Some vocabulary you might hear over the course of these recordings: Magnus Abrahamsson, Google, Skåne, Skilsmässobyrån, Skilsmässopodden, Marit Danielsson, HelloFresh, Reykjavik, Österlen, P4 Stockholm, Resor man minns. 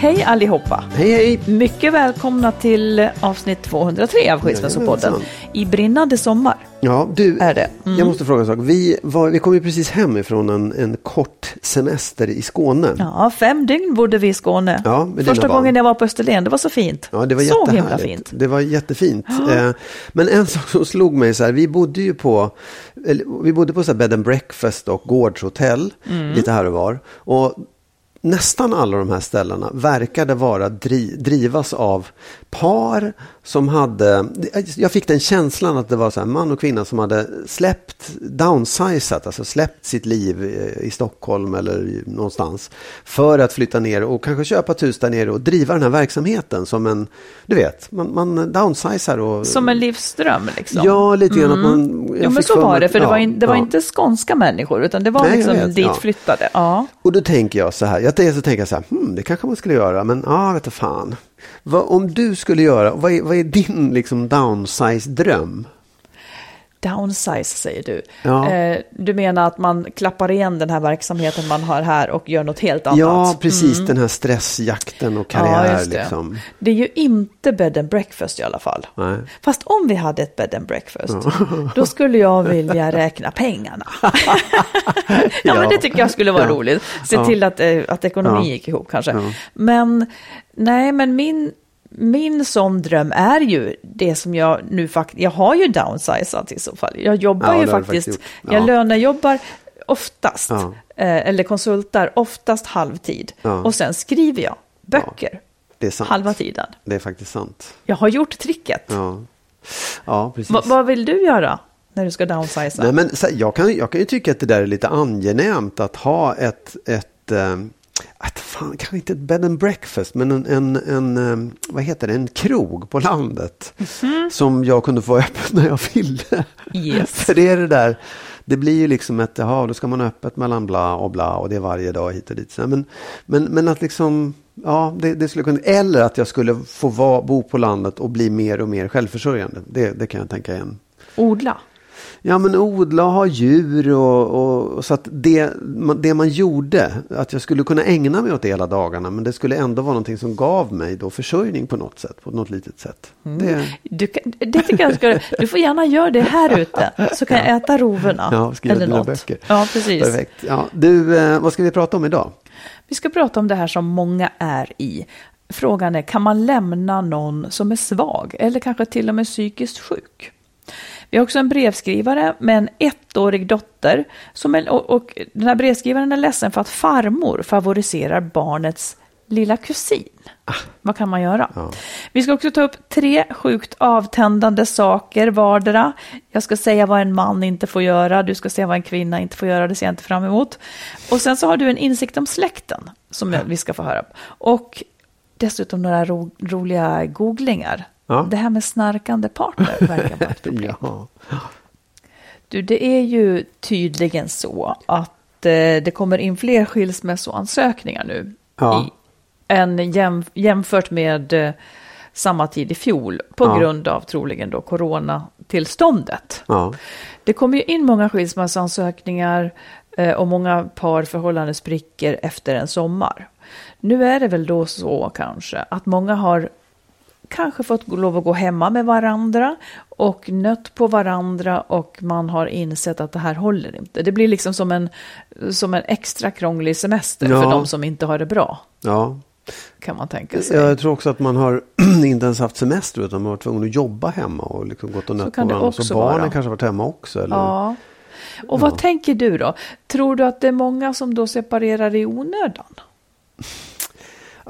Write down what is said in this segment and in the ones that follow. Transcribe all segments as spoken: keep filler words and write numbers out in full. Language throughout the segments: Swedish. Hej allihopa! Hej hej! Mycket välkomna till avsnitt tvåhundratre av Skilsmässopodden. I brinnande sommar. Ja, du, är det. Mm. Jag måste fråga en sak. Vi, var, vi kom ju precis hem ifrån en, en kort semester i Skåne. Ja, fem dygn bodde vi i Skåne. Ja, första gången jag var på Österlen, det var så fint. Ja, det var så himla fint. Det var jättefint. Ja. Men en sak som slog mig så här, vi bodde ju på vi bodde på så här bed and breakfast och gårdshotell, mm. lite här och var. Och nästan alla de här ställena verkade vara dri- drivas av par som hade, jag fick den känslan att det var så här man och kvinna som hade släppt, downsizat, alltså släppt sitt liv i Stockholm eller någonstans för att flytta ner och kanske köpa ett hus där nere och driva den här verksamheten som en, du vet, man, man downsizar och... Som en livsdröm liksom. Ja, lite grann mm. att man... Ja, men så var det, för ja, det var, in, det var ja. inte skånska människor utan det var Nej, liksom vet, dit ja. flyttade. Ja. Och då tänker jag så här, jag tänker så tänker jag så här, hmm, det kanske man skulle göra, men ja, ah, vet du fan. Vad, om du skulle göra, vad är, vad är din liksom downsize-dröm? Downsize säger du. Ja. Eh, du menar att man klappar igen den här verksamheten man har här och gör något helt annat. Ja, precis. Mm. Den här stressjakten och karriär. Ja, just det. Liksom. Det är ju inte bed and breakfast i alla fall. Nej. Fast om vi hade ett bed and breakfast, ja. Då skulle jag vilja räkna pengarna. ja, ja, men det tycker jag skulle vara ja. roligt. Se ja. till att, att ekonomin ja. gick ihop kanske. Ja. Men nej, men min... Min sån dröm är ju det som jag nu faktiskt... Jag har ju downsizat i så fall. Jag jobbar ja, ju faktiskt... faktiskt ja. Jag lönejobbar oftast. Ja. Eh, eller konsultar oftast halvtid. Ja. Och sen skriver jag böcker ja. det är sant. halva tiden. Det är faktiskt sant. Jag har gjort tricket. Ja, ja precis. Va- vad vill du göra när du ska downsiza? Nej, men, jag, kan, jag kan ju tycka att det där är lite angenämt att ha ett... ett um... att fan, kanske inte ett bed and breakfast men en, en, en vad heter det, en krog på landet mm-hmm. som jag kunde få öppet när jag ville. Yes. För det är det där, det blir ju liksom att ja, då ska man öppet mellan bla och bla och det är varje dag hit och dit. Men, men, men att liksom ja, det, det skulle kunna, eller att jag skulle få vara, bo på landet och bli mer och mer självförsörjande. Det, det kan jag tänka igen. Odla. Ja, men odla och ha djur och, och, och så att det, det man gjorde, att jag skulle kunna ägna mig åt det hela dagarna, men det skulle ändå vara någonting som gav mig då försörjning på något sätt, på något litet sätt. Mm. Det... Du, kan, det tycker jag ska, du får gärna göra det här ute, så kan ja. jag äta roverna. Ja, skriva eller dina något. Böcker. Ja, precis. Perfekt. Ja, du, vad ska vi prata om idag? Vi ska prata om det här som många är i. Frågan är, kan man lämna någon som är svag eller kanske till och med psykiskt sjuk? Vi har också en brevskrivare med en ettårig dotter som en, och, och den här brevskrivaren är ledsen för att farmor favoriserar barnets lilla kusin. Ah. Vad kan man göra? Ja. Vi ska också ta upp tre sjukt avtändande saker vardera. Jag ska säga vad en man inte får göra, du ska säga vad en kvinna inte får göra, det ser jag inte fram emot. Och sen så har du en insikt om släkten som ja. vi ska få höra. Och dessutom några ro, roliga googlingar Ja. Det här med snarkande partner verkar vara ett problem. Ja. Du, det är ju tydligen så att eh, det kommer in fler skilsmässoansökningar nu. Ja. I, än jämf- jämfört med eh, samma tid i fjol. På ja. grund av troligen då coronatillståndet. Ja. Det kommer ju in många skilsmässoansökningar eh, och många par förhållanden spricker efter en sommar. Nu är det väl då så kanske att många har kanske fått lov att gå hemma med varandra och nött på varandra, och man har insett att det här håller inte. Det blir liksom som en, som en extra krånglig semester ja. för de som inte har det bra. Ja. Kan man tänka sig. Jag tror också att man har inte ens haft semester, utan man har varit tvungen att jobba hemma och liksom gått och nött på varandra. Så barnen vara. kanske varit hemma också. Eller? Ja. Och vad ja. tänker du då? Tror du att det är många som då separerar i onödan?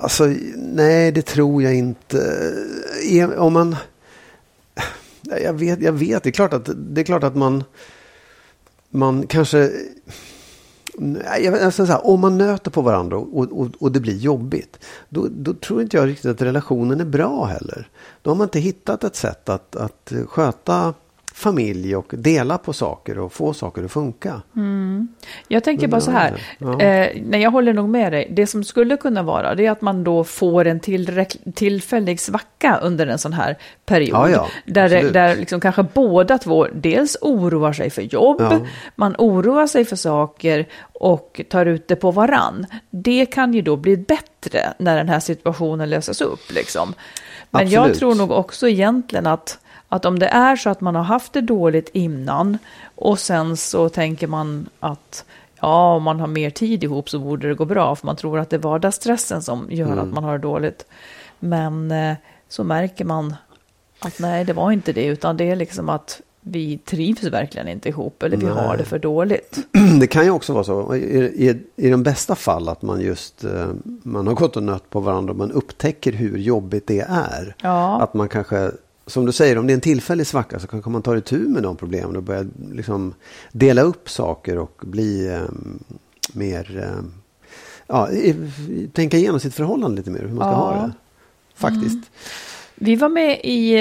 Alltså, nej, det tror jag inte. Om man, jag vet, jag vet. Det är klart att det är klart att man, man kanske, jag vet, så här, om man nöter på varandra och, och, och det blir jobbigt, då, då tror inte jag riktigt att relationen är bra heller. Då har man inte hittat ett sätt att, att sköta familj och dela på saker och få saker att funka. Mm. Jag tänker bara så här. Ja. Eh, nej, jag håller nog med dig. Det som skulle kunna vara, det är att man då får en tillräck- tillfällig svacka under en sån här period. Ja, ja. Där, där liksom kanske båda två dels oroar sig för jobb, ja. man oroar sig för saker och tar ut det på varann. Det kan ju då bli bättre när den här situationen löses upp. Liksom. Men absolut. Jag tror nog också egentligen att Att om det är så att man har haft det dåligt innan och sen så tänker man att ja, om man har mer tid ihop så borde det gå bra, för man tror att det är vardagsstressen som gör mm. att man har det dåligt. Men eh, så märker man att nej, det var inte det, utan det är liksom att vi trivs verkligen inte ihop, eller vi nej. har det för dåligt. Det kan ju också vara så i, i, i de bästa fall att man just man har gått och nött på varandra och man upptäcker hur jobbigt det är. Ja. Att man kanske, som du säger, om det är en tillfällig svacka så kan man ta itu med de problemen och börja liksom dela upp saker och bli eh, mer eh, ja, tänka igenom sitt förhållande lite mer, hur man ska ja. ha det faktiskt. Mm. Vi var med i,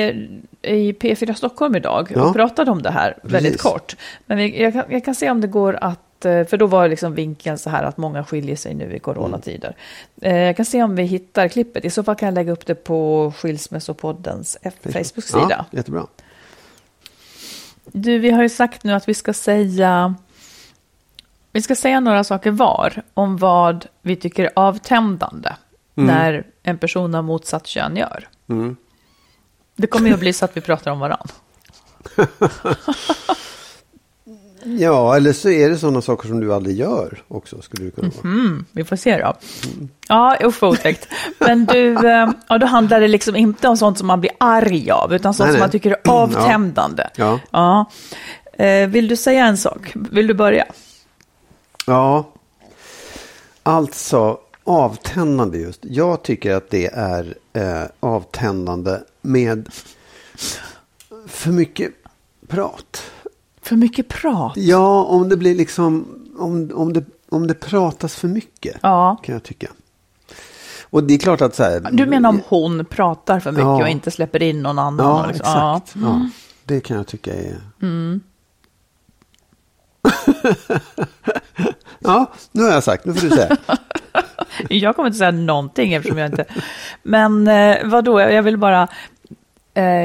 i P fyra Stockholm idag och ja. pratade om det här väldigt Precis. kort. Men vi, jag, kan, jag kan se om det går att, för då var liksom vinkeln så här att många skiljer sig nu i coronatider. Mm. Jag kan se om vi hittar klippet. I så fall kan jag lägga upp det på Skilsmässopoddens Facebook-sida. Ja, jättebra. Du, vi har ju sagt nu att vi ska säga vi ska säga några saker var om vad vi tycker är avtändande mm. när en person av motsatt kön gör. Mm. Det kommer ju att bli så att vi pratar om varann. Ja, eller så är det sådana saker som du aldrig gör också, skulle du kunna vara. Mm, vi får se då. Mm. Ja, ofotäckt. Men du, ja, då handlar det liksom inte om sånt som man blir arg av, utan sånt nej, som nej. man tycker är avtändande. Ja. Ja. Eh, vill du säga en sak? Vill du börja? Ja, alltså avtändande just. Jag tycker att det är eh, avtändande med för mycket prat. För mycket prat. Ja, om det blir liksom om om det om det pratas för mycket ja. kan jag tycka. Och det är klart att så här, du menar om hon pratar för mycket ja. och inte släpper in någon annan. Ja, liksom. exakt. Ja. Mm. Ja, det kan jag tycka är. Mm. Ja, nu har jag sagt. Nu får du säga. Jag kommer inte säga någonting eftersom jag inte. Men vadå? Jag vill bara.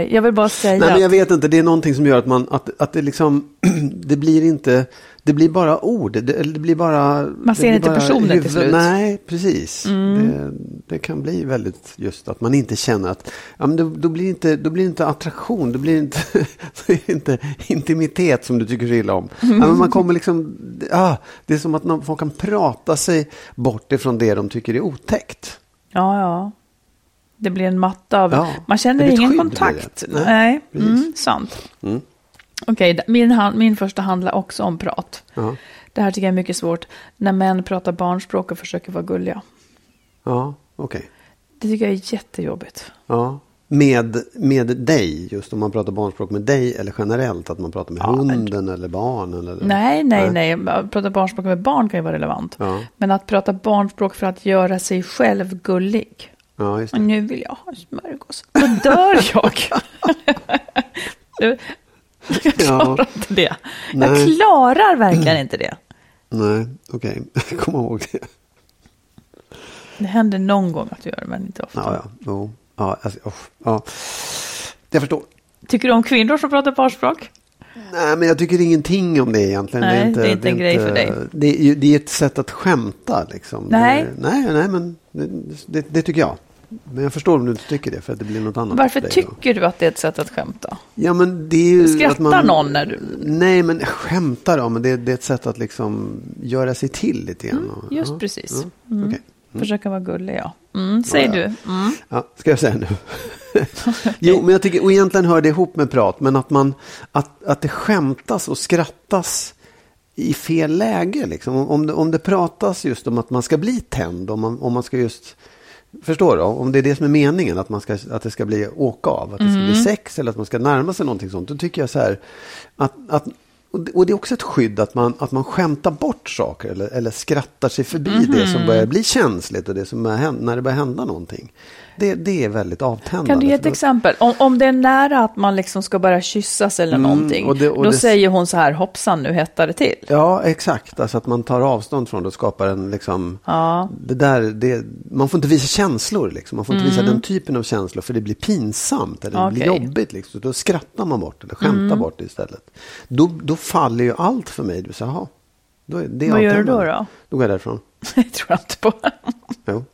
Jag vill bara säga. Nej, men jag vet inte, det är någonting som gör att man att att det liksom det blir inte det blir bara ord, det, det blir bara man ser inte personen huvud. Till slut. Nej, precis. Mm. Det, det kan bli väldigt just att man inte känner att ja, men då, då blir inte då blir inte attraktion, det blir inte inte intimitet som du tycker så illa om. Mm. Ja, men man kommer liksom ah, det är som att man folk kan prata sig bort ifrån det de tycker är otäckt. Ja, ja. Det blir en matta av... Ja, man känner ingen kontakt. Nej, Nej. Mm, sant. Mm. Okej, okay, min, min första handlar också om prat. Uh-huh. Det här tycker jag är mycket svårt. När män pratar barnspråk och försöker vara gulliga. Ja, uh-huh. okej. Okay. Det tycker jag är jättejobbigt. Ja, uh-huh. Med, med dig, just om man pratar barnspråk med dig eller generellt att man pratar med ja, hunden eller barnen? Eller, nej, nej, nej, nej. Att prata barnspråk med barn kan ju vara relevant. Uh-huh. Men att prata barnspråk för att göra sig själv gullig. Ja, just det. Och nu vill jag ha smörgås. Då dör jag. Du, jag klarar ja. inte det. Nej. Jag klarar verkligen inte det. Nej, okej. Okay. Kom ihåg det. Det händer någon gång att du gör det, men inte ofta. Ja, ja. Oh. Ja, alltså, oh. ja. Jag förstår. Tycker du om kvinnor som pratar parspråk? Nej, men jag tycker ingenting om det egentligen. Nej, det är inte, det är inte det är en grej inte, för dig. Det är, det är ett sätt att skämta, liksom. Nej. Det, nej, nej, men det, det, det tycker jag. Men jag förstår om du inte tycker det, för att det blir något annat. Varför tycker då. du att det är ett sätt att skämta? Ja, men det är ju... Skrattar att man, någon när du... Nej, men skämtar då, men det, det är ett sätt att liksom göra sig till lite grann. Mm, just ja, precis. Ja, mm. Okej. Okay. Mm. Försöka vara gullig, ja. Mm, säger ja, ja. du. Mm. Ja, ska jag säga nu? Jo, men jag tycker, och egentligen hör det ihop med prat, men att, man, att, att det skämtas och skrattas i fel läge. Liksom. Om, det, om det pratas just om att man ska bli tänd, om man, om man ska just... Förstår du? Om det är det som är meningen, att, man ska, att det ska bli åka av, att det ska mm. bli sex eller att man ska närma sig någonting sånt, då tycker jag så här att... att och det är också ett skydd att man, att man skämtar bort saker eller, eller skrattar sig förbi mm-hmm. det som börjar bli känsligt och det som är, när det börjar hända någonting. Det, det är väldigt avtändande. Kan du ge ett exempel? Om, om det är nära att man liksom ska bara kyssas eller mm, någonting, och det, och då det... säger hon så här, hoppsan, nu hettar det till. Ja, exakt. Alltså att man tar avstånd från det och skapar en liksom... Ja. Det där, det, man får inte visa känslor liksom. Man får mm. inte visa den typen av känslor, för det blir pinsamt eller det okay. blir jobbigt liksom. Då skrattar man bort eller skämtar mm. bort det istället. Då, då faller ju allt för mig. Du säger, då är det vad gör du då då? Då går jag därifrån. Jag tror inte på. Jo.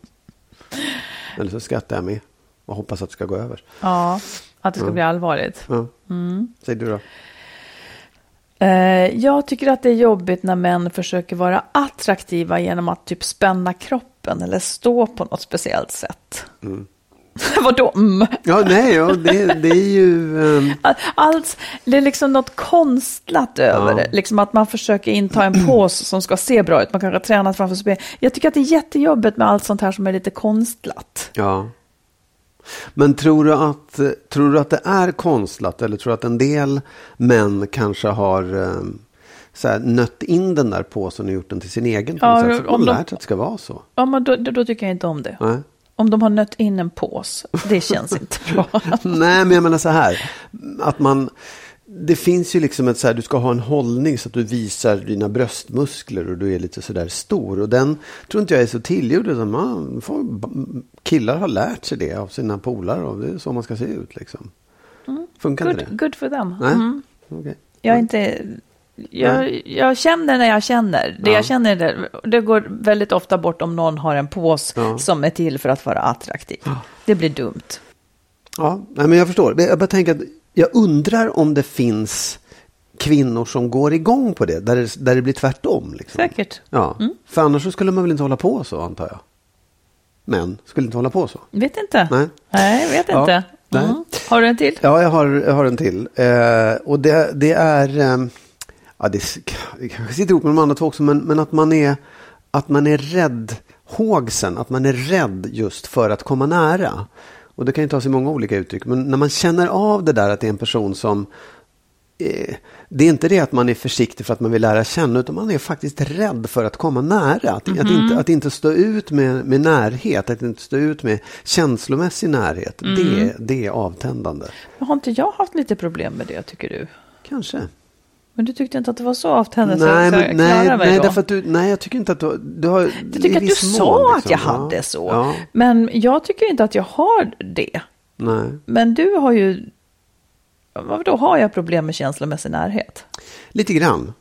Eller så skrattar jag med och hoppas att det ska gå över. Ja, att det ska ja. bli allvarligt. Ja. Mm. Säg du då. Eh, jag tycker att det är jobbigt när män försöker vara attraktiva genom att typ spänna kroppen eller stå på något speciellt sätt. Mm. Vadå? Mm. Ja, nej, ja, det, det är ju... Um... Allt, det är liksom något konstlat över ja. det. Liksom att man försöker inta en pose som ska se bra ut. Man kan ha tränat framför spegeln. Jag tycker att det är jättejobbigt med allt sånt här som är lite konstlat. Ja. Men tror du att, tror du att det är konstlat? Eller tror du att en del män kanske har... Um... så här, nött in den där påsen och gjort den till sin egen. Ja, för de har lärt att det ska vara så. Ja, men då, då tycker jag inte om det. Nej. Om de har nött in en pås, det känns inte bra. Nej, men jag menar så här, att man, det finns ju liksom ett så här, du ska ha en hållning så att du visar dina bröstmuskler och du är lite så där stor. Och den tror inte jag är så tillgjord, utan man får, killar har lärt sig det av sina polare och det är så man ska se ut liksom. Mm. Funkar good, inte det? Good for them. Nej? Mm. Okay. Jag är inte... Jag, jag känner när jag känner. Det ja. jag känner, det, det går väldigt ofta bort om någon har en pås ja. som är till för att vara attraktiv. Ja. Det blir dumt. Ja, nej, men jag förstår. Jag bara tänker att jag undrar om det finns kvinnor som går igång på det, där det, där det blir tvärtom. Liksom. Säkert. Ja. Mm. För annars så skulle man väl inte hålla på så, antar jag. Men skulle inte hålla på så. Vet inte. Nej, nej vet ja. inte. Nej. Mm. Har du en till? Ja, jag har, jag har en till. Eh, och det, det är... Eh, Ja, det kanske sitter ihop med de andra två också, men, men att man är att man är rädd hågsen, att man är rädd just för att komma nära. Och det kan ju ta sig många olika uttryck, men när man känner av det där att det är en person som eh, det är inte det att man är försiktig för att man vill lära känna, utan man är faktiskt rädd för att komma nära, att, mm. att, inte, att inte stå ut med, med närhet, att inte stå ut med känslomässig närhet. Mm. Det, det är avtändande. Men har inte jag haft lite problem med det, tycker du? Kanske. Men du tyckte inte att det var så avtändande, nej, så jag klarar mig nej, då? Att du, nej, jag tycker inte att du, du har... Jag tycker att du sa liksom. att jag ja. hade så. Ja. Men jag tycker inte att jag har det. Nej. Men du har ju... Då har jag problem med känslomässig närhet? Lite grann.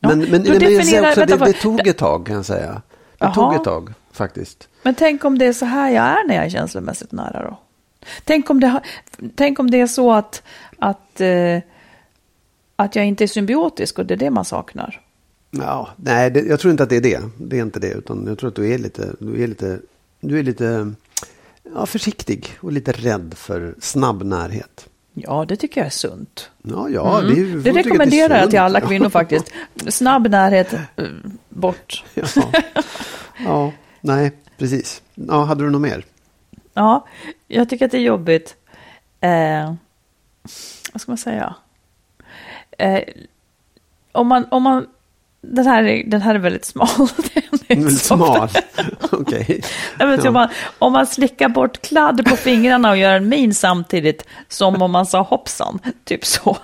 Ja. Men, men, men jag säger också, vänta, det, det tog ett tag, kan jag säga. Det aha. tog ett tag, faktiskt. Men tänk om det är så här jag är när jag är känslomässigt nära då? Tänk om det, tänk om det är så att... att eh, att jag inte är symbiotisk och det är det man saknar. Ja, nej, det, jag tror inte att det är det. Det är inte det, utan jag tror att du är lite du är lite du är lite ja, försiktig och lite rädd för snabb närhet. Ja, det tycker jag är sunt. Ja, ja, mm. det, är, det rekommenderar det är sunt. Jag till alla kvinnor faktiskt. Snabb närhet bort. Ja. Ja, nej, precis. Ja, hade du något mer? Ja, jag tycker att det är jobbigt. Eh, vad ska man säga? Eh, om man, om man Den här är, den här är väldigt smal. Är väldigt smal, okej. Okay. Ja. Om man slickar bort kladd på fingrarna och gör en min samtidigt som om man sa hoppsan, typ så.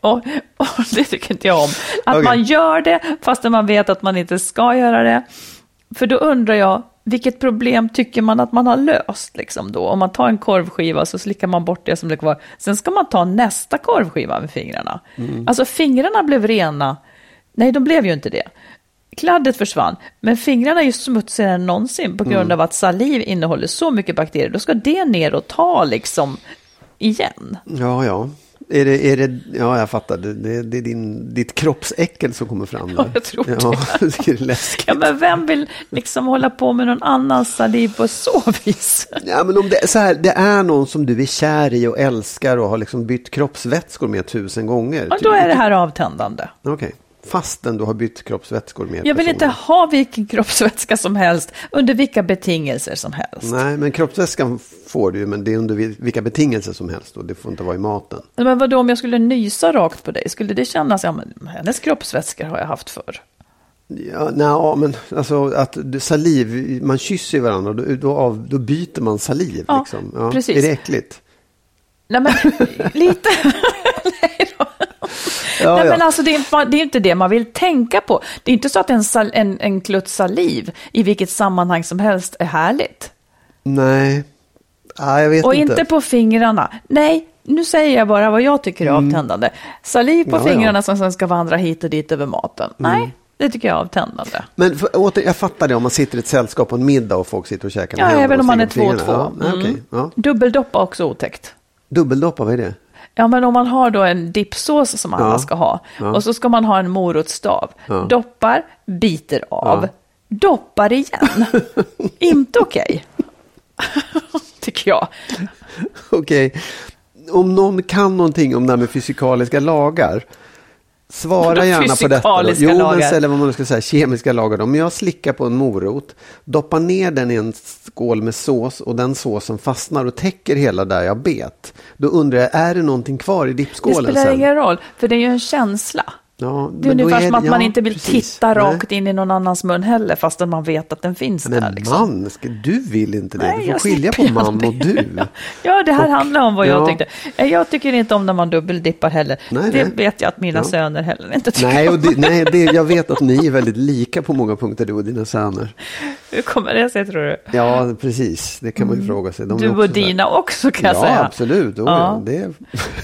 och, och det tycker inte jag om. Att okay. man gör det fastän man vet att man inte ska göra det. För då undrar jag, vilket problem tycker man att man har löst liksom då? Om man tar en korvskiva så slickar man bort det som det kvar. Sen ska man ta nästa korvskiva med fingrarna. Mm. Alltså fingrarna blev rena. Nej, de blev ju inte det. Kladdet försvann. Men fingrarna är ju smutsigare än någonsin på grund mm. av att saliv innehåller så mycket bakterier. Då ska det ner och ta liksom igen. Ja, ja. Är det, är det, ja, jag fattar. Det, det är din, ditt kroppsäckel som kommer fram. Där. Ja, jag tror ja, det. Det är läskigt. Ja, men vem vill liksom hålla på med någon annans saliv på så vis? Ja, men om det, så här, det är någon som du är kär i och älskar och har liksom bytt kroppsvätskor med tusen gånger. Ja, då är det här avtändande. Okej. Okay. Fastän du har bytt kroppsvätskor med. Jag vill personer. inte ha vilken kroppsvätska som helst under vilka betingelser som helst. Nej, men kroppsvätskan får du, men det är under vilka betingelser som helst och det får inte vara i maten. Men vadå, om jag skulle nysa rakt på dig, skulle det kännas, ja men hennes kroppsvätskor har jag haft förr? Ja, nej, men alltså att saliv, man kysser varandra och då, av, då byter man saliv. Ja, liksom. Ja, precis. Är det äckligt? Nej, men lite... Ja, nej, ja. Men alltså det är, det är inte det man vill tänka på. Det är inte så att en, sal, en, en klutt saliv i vilket sammanhang som helst är härligt. Nej, ah, jag vet och inte. Och inte på fingrarna. Nej, nu säger jag bara vad jag tycker är mm. avtändande. Saliv på ja, fingrarna ja. som sen ska vandra hit och dit över maten. Mm. Nej, det tycker jag är avtändande. Men för, åter, jag fattar det om man sitter i ett sällskap på en middag och folk sitter och käkar med händerna. Ja, även om man är två och två. Ja, mm. okay, ja. Dubbeldoppa också otäckt. Dubbeldoppa, vad är det? Ja, men om man har då en dipsås som alla ja, ska ha ja. och så ska man ha en morotsstav. Ja. Doppar, biter av. Ja. Doppar igen. Inte okej. Tycker jag. Okej. Okay. Om någon kan någonting om det här med fysikaliska lagar, svara gärna på detta. Då. Jo, lagar. Men eller vad man ska säga, kemiska lagar. Då. Om jag slickar på en morot, doppar ner den i en skål med sås och den såsen fastnar och täcker hela där jag bet. Då undrar jag, är det någonting kvar i dippskålen sen? Det spelar sen? ingen roll, för det är ju en känsla. Ja, det är ungefär som att ja, man inte vill precis. titta rakt Nej. in i någon annans mun heller fastän man vet att den finns men där. Men liksom. man, ska, du vill inte det. Nej, du får skilja på man och du. Ja, det här och, handlar om vad ja. jag tänkte. Jag tycker inte om när man dubbeldippar heller. Nej, det nej. vet jag att mina ja. söner heller inte tycker nej, och det, nej, det, jag vet att ni är väldigt lika på många punkter, du och dina söner. Hur kommer det sig, tror du? Ja, precis. Det kan man ju mm. fråga sig. De du och dina där. också, kan jag ja, säga. Ja, absolut. Oh, ja. Ja, det...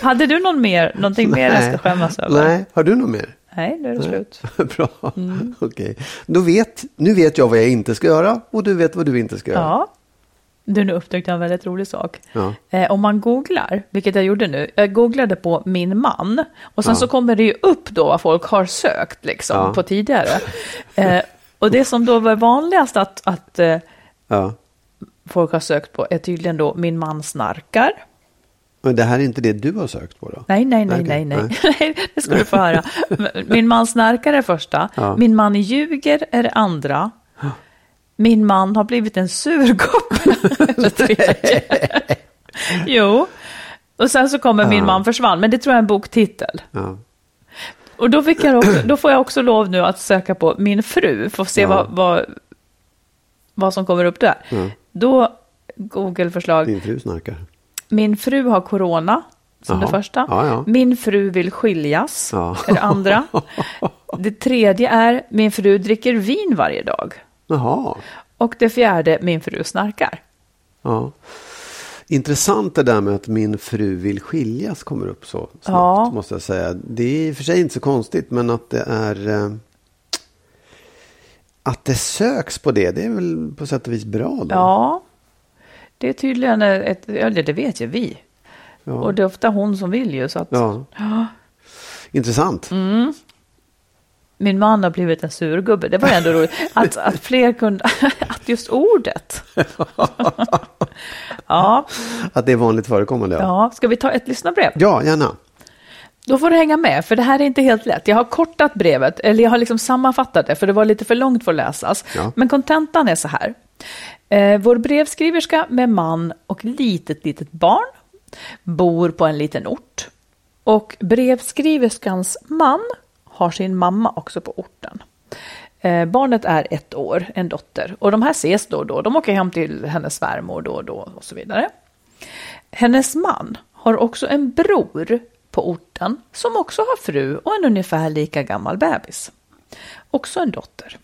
Hade du någon mer, någonting mer jag ska skämmas över? Nej, har du något mer? Nej, nu är det slut. Bra, mm. okej. Okay. Då vet, nu vet jag vad jag inte ska göra och du vet vad du inte ska göra. Ja, du nu upptäckte en väldigt rolig sak. Ja. Eh, om man googlar, vilket jag gjorde nu, jag googlade på min man och sen ja. så kommer det ju upp då vad folk har sökt liksom, ja. på tidigare. Eh, och det som då var vanligast att, att eh, ja. folk har sökt på är tydligen då min man snarkar. Men det här är inte det du har sökt på då? Nej, nej, nej, okay. nej, nej. nej. Det ska du få höra. Min man snarkar är första. Ja. Min man ljuger är det andra. Min man har blivit en surgubbe. Jo. Och sen så kommer ja. min man försvann. Men det tror jag är en boktitel. Ja. Och då, fick jag också, då får jag också lov nu att söka på min fru. För att se ja. vad, vad, vad som kommer upp där. Ja. Då, Google-förslag. Min fru snarkar. Min fru har corona, som Aha. det första. Ja, ja. Min fru vill skiljas, ja. är det andra. Det tredje är, min fru dricker vin varje dag. Aha. Och det fjärde, min fru snarkar. Ja. Intressant det där med att min fru vill skiljas kommer upp så snabbt, ja. måste jag säga. Det är i och för sig inte så konstigt, men att det är... Att det söks på det, det är väl på sätt och vis bra då? Ja. Det är tydligen ett, eller det vet ju vi. Ja. Och det är ofta hon som vill ju. Så att, ja. Ja. Intressant. Mm. Min man har blivit en surgubbe. Det var ändå roligt. Att, att fler kunde, att just ordet. ja. Att det är vanligt förekommande. Ja. Ja. Ska vi ta ett lyssnarbrev? Ja, gärna. Då får du hänga med, för det här är inte helt lätt. Jag har kortat brevet, eller jag har liksom sammanfattat det, för det var lite för långt för att läsas. Ja. Men kontentan är så här. Eh, vår brevskriverska med man och litet, litet barn bor på en liten ort. Och brevskriverskans man har sin mamma också på orten. Eh, barnet är ett år, en dotter. Och de här ses då och då. De åker hem till hennes svärmor då och då och så vidare. Hennes man har också en bror på orten som också har fru och en ungefär lika gammal bebis. Också en dotter.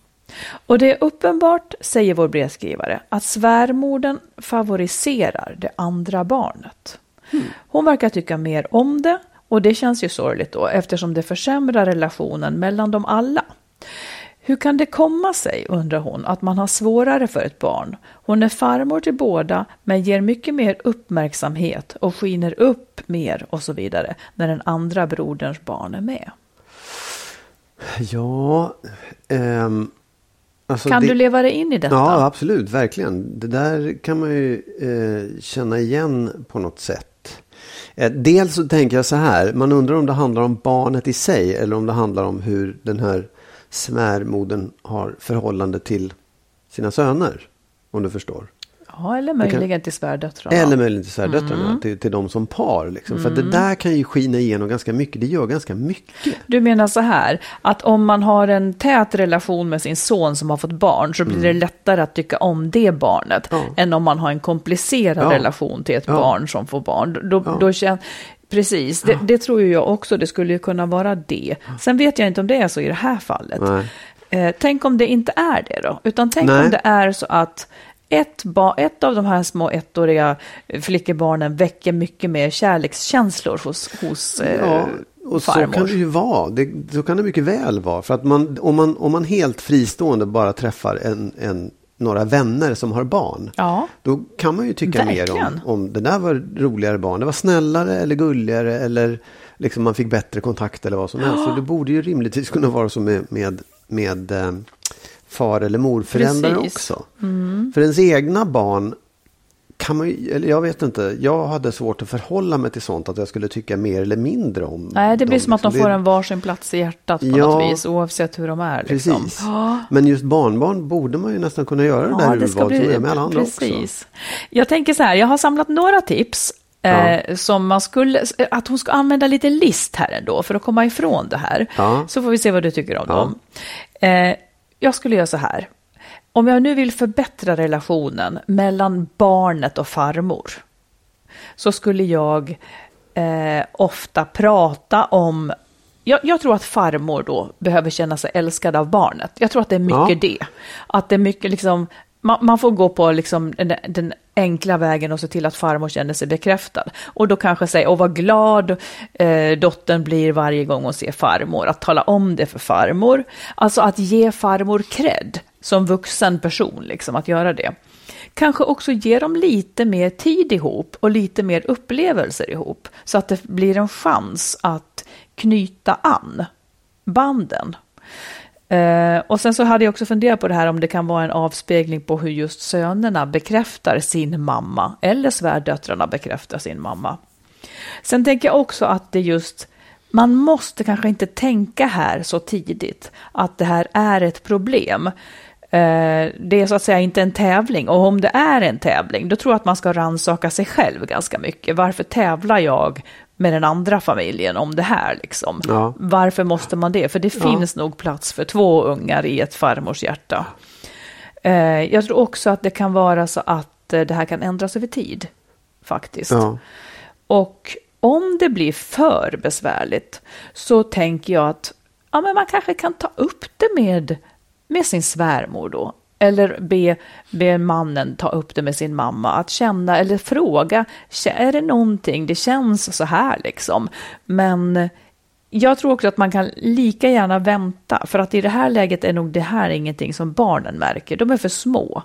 Och det är uppenbart, säger vår brevskrivare, att svärmorden favoriserar det andra barnet. Mm. Hon verkar tycka mer om det och det känns ju sorgligt då eftersom det försämrar relationen mellan dem alla. Hur kan det komma sig, undrar hon, att man har svårare för ett barn? Hon är farmor till båda men ger mycket mer uppmärksamhet och skiner upp mer och så vidare när den andra broderns barn är med. Ja, ehm, alltså kan det, du leva dig in i detta? Ja, absolut, verkligen. Det där kan man ju eh, känna igen på något sätt. Eh, dels så tänker jag så här, man undrar om det handlar om barnet i sig eller om det handlar om hur den här svärmodern har förhållande till sina söner, om du förstår. Ja, eller möjligen kan, till svärdöttrarna. Eller möjligen till svärdöttrarna, mm. till, till dem som par. Liksom. Mm. För att det där kan ju skina igenom ganska mycket, det gör ganska mycket. Du menar så här, att om man har en tät relation med sin son som har fått barn så blir mm. det lättare att tycka om det barnet ja. än om man har en komplicerad ja. relation till ett ja. barn som får barn. Då, ja. då känner... Precis, det, det tror jag också. Det skulle ju kunna vara det. Sen vet jag inte om det är så i det här fallet. Eh, tänk om det inte är det då. Utan tänk Nej. om det är så att ett, ba- ett av de här små ettåriga flickebarnen väcker mycket mer kärlekskänslor hos, hos eh, ja, och farmor. Så kan det ju vara. Det, så kan det mycket väl vara. För att man, om, man, om man helt fristående bara träffar en... en några vänner som har barn. Ja. Då kan man ju tycka Verkligen. mer om, om det där var roligare barn. Det var snällare eller gulligare eller liksom man fick bättre kontakt eller vad som helst. Ja. Så det borde ju rimligtvis kunna vara så med, med, med far- eller morföräldrar också. Mm. För ens egna barn kan man ju, eller jag vet inte, jag hade svårt att förhålla mig till sånt att jag skulle tycka mer eller mindre om. Nej, det blir som liksom. att de får en varsin plats i hjärtat på ja, något vis, oavsett hur de är. Liksom. Precis, oh. men just barnbarn borde man ju nästan kunna göra ja, det där urvalet som är med alla andra precis. också. Jag tänker så här, jag har samlat några tips ja. eh, som man skulle, att hon ska använda lite list här ändå för att komma ifrån det här. Ja. Så får vi se vad du tycker om ja. dem. Eh, jag skulle göra så här. Om jag nu vill förbättra relationen mellan barnet och farmor så skulle jag eh, ofta prata om... Jag, jag tror att farmor då behöver känna sig älskad av barnet. Jag tror att det är mycket ja. det. Att det är mycket liksom... Man, man får gå på liksom den, den enkla vägen och se till att farmor känner sig bekräftad. Och då kanske säga, och vad glad eh, dottern blir varje gång hon ser farmor. Att tala om det för farmor. Alltså att ge farmor cred som vuxen person, liksom, att göra det. Kanske också ge dem lite mer tid ihop och lite mer upplevelser ihop. Så att det blir en chans att knyta an banden. Uh, och sen så hade jag också funderat på det här om det kan vara en avspegling på hur just sönerna bekräftar sin mamma eller svärdöttrarna bekräftar sin mamma. Sen tänker jag också att det just, man måste kanske inte tänka här så tidigt att det här är ett problem. Uh, det är så att säga inte en tävling, och om det är en tävling då tror jag att man ska rannsaka sig själv ganska mycket. Varför tävlar jag med den andra familjen om det här liksom? Ja. Varför måste man det? För det ja. finns nog plats för två ungar i ett farmors hjärta. Eh, jag tror också att det kan vara så att eh, det här kan ändras över tid faktiskt. Ja. Och om det blir för besvärligt så tänker jag att ja, men man kanske kan ta upp det med, med sin svärmor då. Eller be, be mannen ta upp det med sin mamma. Att känna eller fråga. Är det någonting? Det känns så här liksom. Men jag tror också att man kan lika gärna vänta. För att i det här läget är nog det här ingenting som barnen märker. De är för små.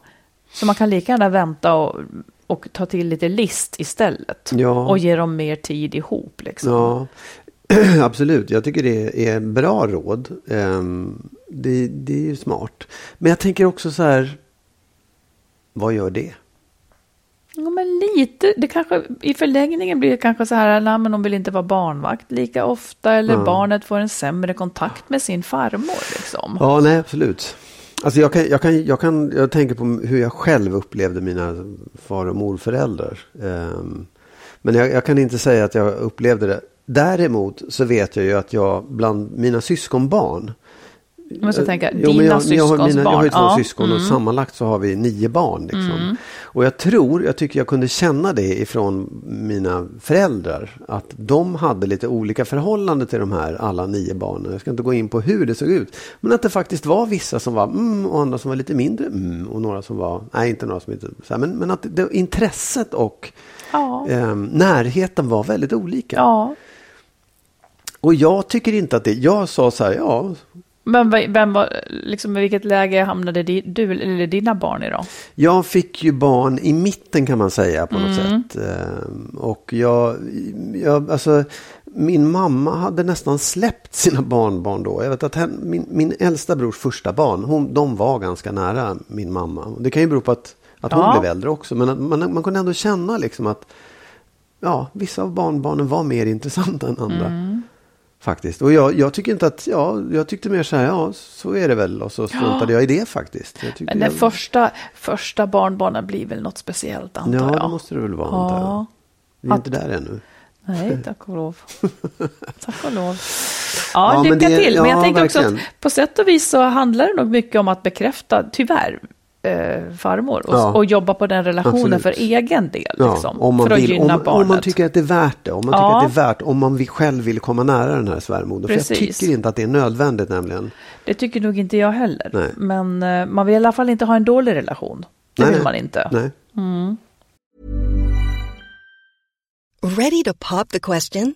Så man kan lika gärna vänta och, och ta till lite list istället. Ja. Och ge dem mer tid ihop liksom. Ja. Absolut, jag tycker det är bra råd. Det, det är ju smart. Men jag tänker också så här, vad gör det? Ja, men lite, det kanske, i förlängningen blir det kanske så här, nej, men de vill inte vara barnvakt lika ofta. Eller mm. barnet får en sämre kontakt med sin farmor liksom. Ja, nej, absolut. Alltså jag, kan, jag, kan, jag, kan, jag tänker på hur jag själv upplevde mina far- och morföräldrar. Men jag, jag kan inte säga att jag upplevde det Däremot så vet jag ju att jag bland mina syskonbarn, jag måste tänka, jo, dina jag, syskons jag har mina, barn. Jag har ju två ja. syskon och mm. sammanlagt så har vi nio barn. Liksom. Mm. Och jag tror, jag tycker jag kunde känna det ifrån mina föräldrar. Att de hade lite olika förhållanden till de här alla nio barnen. Jag ska inte gå in på hur det såg ut. Men att det faktiskt var vissa som var mm och andra som var lite mindre mm och några som var, nej inte några som inte så här, men, men att det, intresset och ja. eh, närheten var väldigt olika. Ja. Och jag tycker inte att det, jag sa så här, ja... Men vem var, liksom, i vilket läge hamnade du eller dina barn i då? Jag fick ju barn i mitten kan man säga på mm. något sätt. Och jag, jag, alltså, min mamma hade nästan släppt sina barnbarn då. Jag vet att hen, min, min äldsta brors första barn, hon, de var ganska nära min mamma. Det kan ju bero på att, att hon ja. blev äldre också. Men att, man, man kunde ändå känna liksom att ja, vissa av barnbarnen var mer intressanta än andra. Mm. Faktiskt. Och jag, jag tycker inte att, ja, jag tyckte mer så här, ja, så är det väl. Och så struntade ja. jag i det faktiskt. Jag Men den jag... första, första barnbarnen blir väl något speciellt, antar ja, jag. Ja, det måste det väl vara, antar jag. Vi är att... inte där ännu. Nej, tack och lov. Tack och lov. Ja, ja lycka men det, till. Men jag ja, tänker verkligen. också att på sätt och vis så handlar det nog mycket om att bekräfta, tyvärr, eh, farmor. Och, ja. och jobba på den relationen Absolut. för egen del. Liksom, ja, för att vill, gynna om, barnet. Om man tycker att det är värt det. Om man ja. tycker att det är värt, om man vill, själv vill komma nära den här svärmodern. För jag tycker inte att det är nödvändigt nämligen. Det tycker nog inte jag heller. Nej. Men eh, man vill i alla fall inte ha en dålig relation. Det nej, vill man inte. Nej. Mm. Ready to pop the question?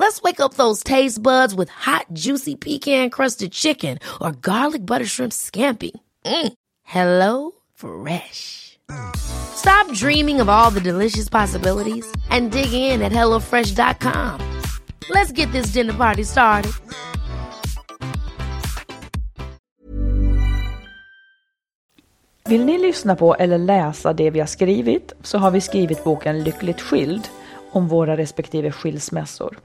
Let's wake up those taste buds with hot, juicy pecan-crusted chicken or garlic butter shrimp scampi. Mm. Hello Fresh. Stop dreaming of all the delicious possibilities and dig in at hello fresh dot com. Let's get this dinner party started. Vill ni lyssna på eller läsa det vi har skrivit så har vi skrivit boken Lyckligt skild om våra respektive skilsmässor.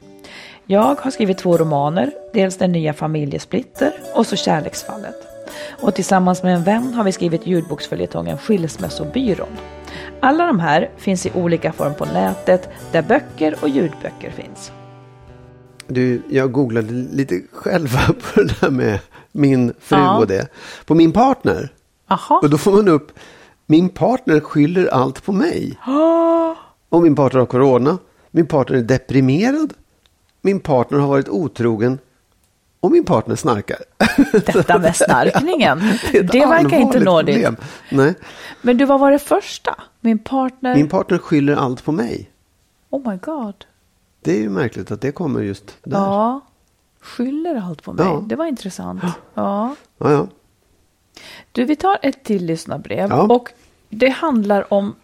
Jag har skrivit två romaner, dels Den nya familjesplitter och så Kärleksfallet. Och tillsammans med en vän har vi skrivit ljudboksföljetongen Skilsmässobyrån. Alla de här finns i olika form på nätet där böcker och ljudböcker finns. Du, jag googlade lite själva på det där med min fru ja. och det. På min partner. Aha. Och då får man upp, min partner skyller allt på mig. Ja. Och min partner har corona. Min partner är deprimerad. Min partner har varit otrogen och min partner snarkar. Detta med snarkningen, ja, det, det verkar inte nådigt. Nej. Men du, vad var det första? Min partner... Min partner skyller allt på mig. Oh my god. Det är ju märkligt att det kommer just där. Ja, skyller allt på mig. Ja. Det var intressant. Ja. Ja, ja. Du, vi tar ett till lyssnarbrev. Ja. Och det handlar om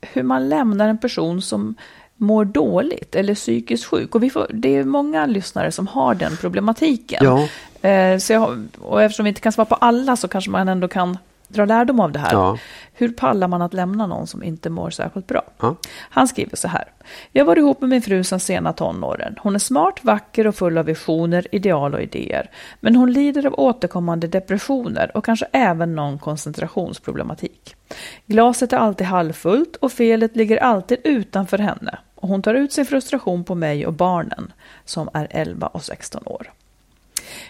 hur man lämnar en person som... mår dåligt eller psykiskt sjuk. Och vi får, det är många lyssnare som har den problematiken. Ja. Eh, så jag, och eftersom vi inte kan svara på alla så kanske man ändå kan dra lärdom av det här. Ja. Hur pallar man att lämna någon som inte mår särskilt bra? Ja. Han skriver så här. Jag var ihop med min fru sedan sena tonåren. Hon är smart, vacker och full av visioner, ideal och idéer. Men hon lider av återkommande depressioner och kanske även någon koncentrationsproblematik. Glaset är alltid halvfullt och felet ligger alltid utanför henne. Och hon tar ut sin frustration på mig och barnen som är elva och sexton år.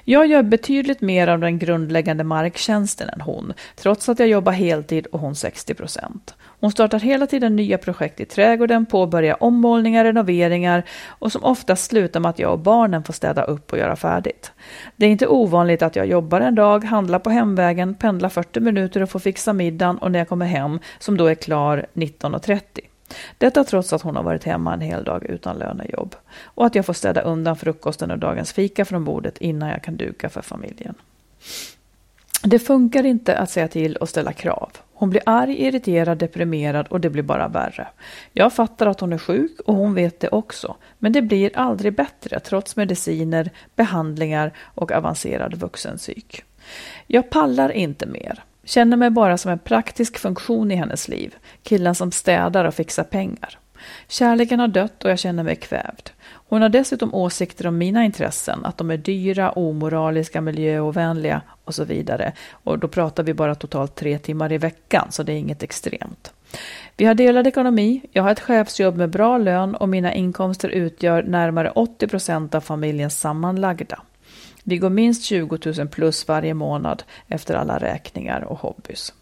Jag gör betydligt mer av den grundläggande marktjänsten än hon, trots att jag jobbar heltid och hon sextio procent. Hon startar hela tiden nya projekt i trädgården, påbörjar ommålningar, renoveringar och som oftast slutar med att jag och barnen får städa upp och göra färdigt. Det är inte ovanligt att jag jobbar en dag, handlar på hemvägen, pendlar fyrtio minuter och får fixa middagen och när jag kommer hem som då är klar nitton och trettio. Detta trots att hon har varit hemma en hel dag utan lönejobb och att jag får städa undan frukosten och dagens fika från bordet innan jag kan duka för familjen. Det funkar inte att säga till och ställa krav. Hon blir arg, irriterad, deprimerad och det blir bara värre. Jag fattar att hon är sjuk och hon vet det också. Men det blir aldrig bättre trots mediciner, behandlingar och avancerad vuxenpsyk. Jag pallar inte mer. Känner mig bara som en praktisk funktion i hennes liv. Killen som städar och fixar pengar. Kärleken har dött och jag känner mig kvävd. Hon har dessutom åsikter om mina intressen, att de är dyra, omoraliska, miljöovänliga och så vidare. Och då pratar vi bara totalt tre timmar i veckan, så det är inget extremt. Vi har delad ekonomi, jag har ett chefsjobb med bra lön och mina inkomster utgör närmare åttio procent av familjens sammanlagda. Vi går minst tjugo tusen plus varje månad efter alla räkningar och hobbys.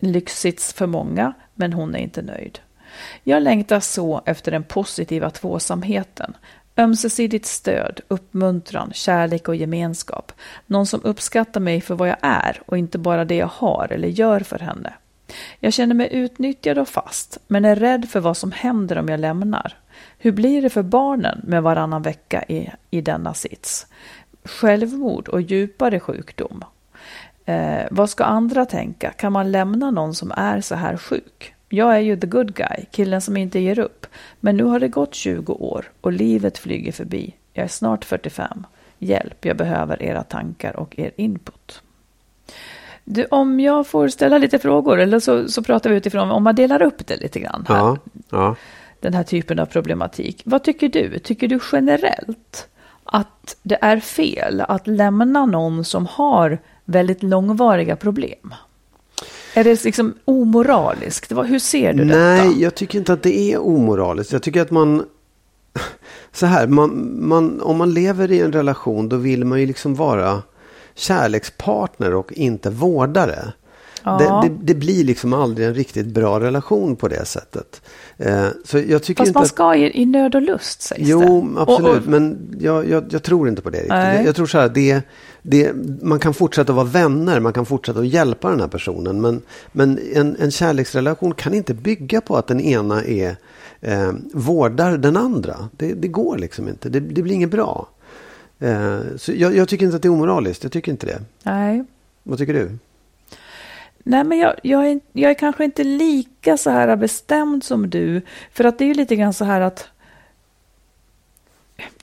Lyxsits för många, men hon är inte nöjd. Jag längtar så efter den positiva tvåsamheten, ömsesidigt stöd, uppmuntran, kärlek och gemenskap. Någon som uppskattar mig för vad jag är och inte bara det jag har eller gör för henne. Jag känner mig utnyttjad och fast, men är rädd för vad som händer om jag lämnar. Hur blir det för barnen med varannan vecka i, i denna sits? Självmord och djupare sjukdom. Eh, vad ska andra tänka? Kan man lämna någon som är så här sjuk? Jag är ju the good guy, killen som inte ger upp. Men nu har det gått tjugo år och livet flyger förbi. Jag är snart fyrtiofem. Hjälp, jag behöver era tankar och er input. Du, om jag får ställa lite frågor, eller så, så pratar vi utifrån om man delar upp det lite grann här. Ja, ja. Den här typen av problematik. Vad tycker du? Tycker du generellt att det är fel att lämna någon som har väldigt långvariga problem? Är det liksom omoraliskt? Hur ser du detta? Nej, jag tycker inte att det är omoraliskt. Jag tycker att man... Så här, man, man, om man lever i en relation, då vill man ju liksom vara kärlekspartner och inte vårdare. Ja. Det, det, det blir liksom aldrig en riktigt bra relation på det sättet. Eh, så jag tycker Fast inte man att... ska i, i nöd och lust, sägs jo, det. Jo, absolut. Och, och... Men jag, jag, jag tror inte på det riktigt. Jag, jag tror så här, det, det, man kan fortsätta vara vänner, man kan fortsätta att hjälpa den här personen. Men, men en, en kärleksrelation kan inte bygga på att den ena är eh, vårdar den andra. Det, det går liksom inte. Det, det blir inget bra. Eh, så jag, jag tycker inte att det är omoraliskt. Jag tycker inte det. Nej. Vad tycker du? Nej, men jag, jag, är, jag är kanske inte lika så här bestämd som du. För att det är ju lite grann så här att...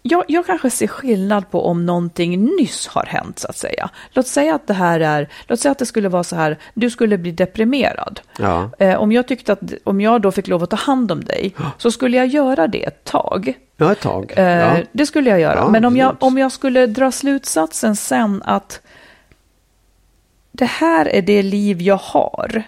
Jag, jag kanske ser skillnad på om någonting nyss har hänt, så att säga. Låt säga att det här är... Låt säga att det skulle vara så här... Du skulle bli deprimerad. Ja. Eh, om jag tyckte att... Om jag då fick lov att ta hand om dig, så skulle jag göra det ett tag. Ja, ett tag. Eh, ja. Det skulle jag göra. Ja, men om jag, om jag skulle dra slutsatsen sen att... Det här är det liv jag har.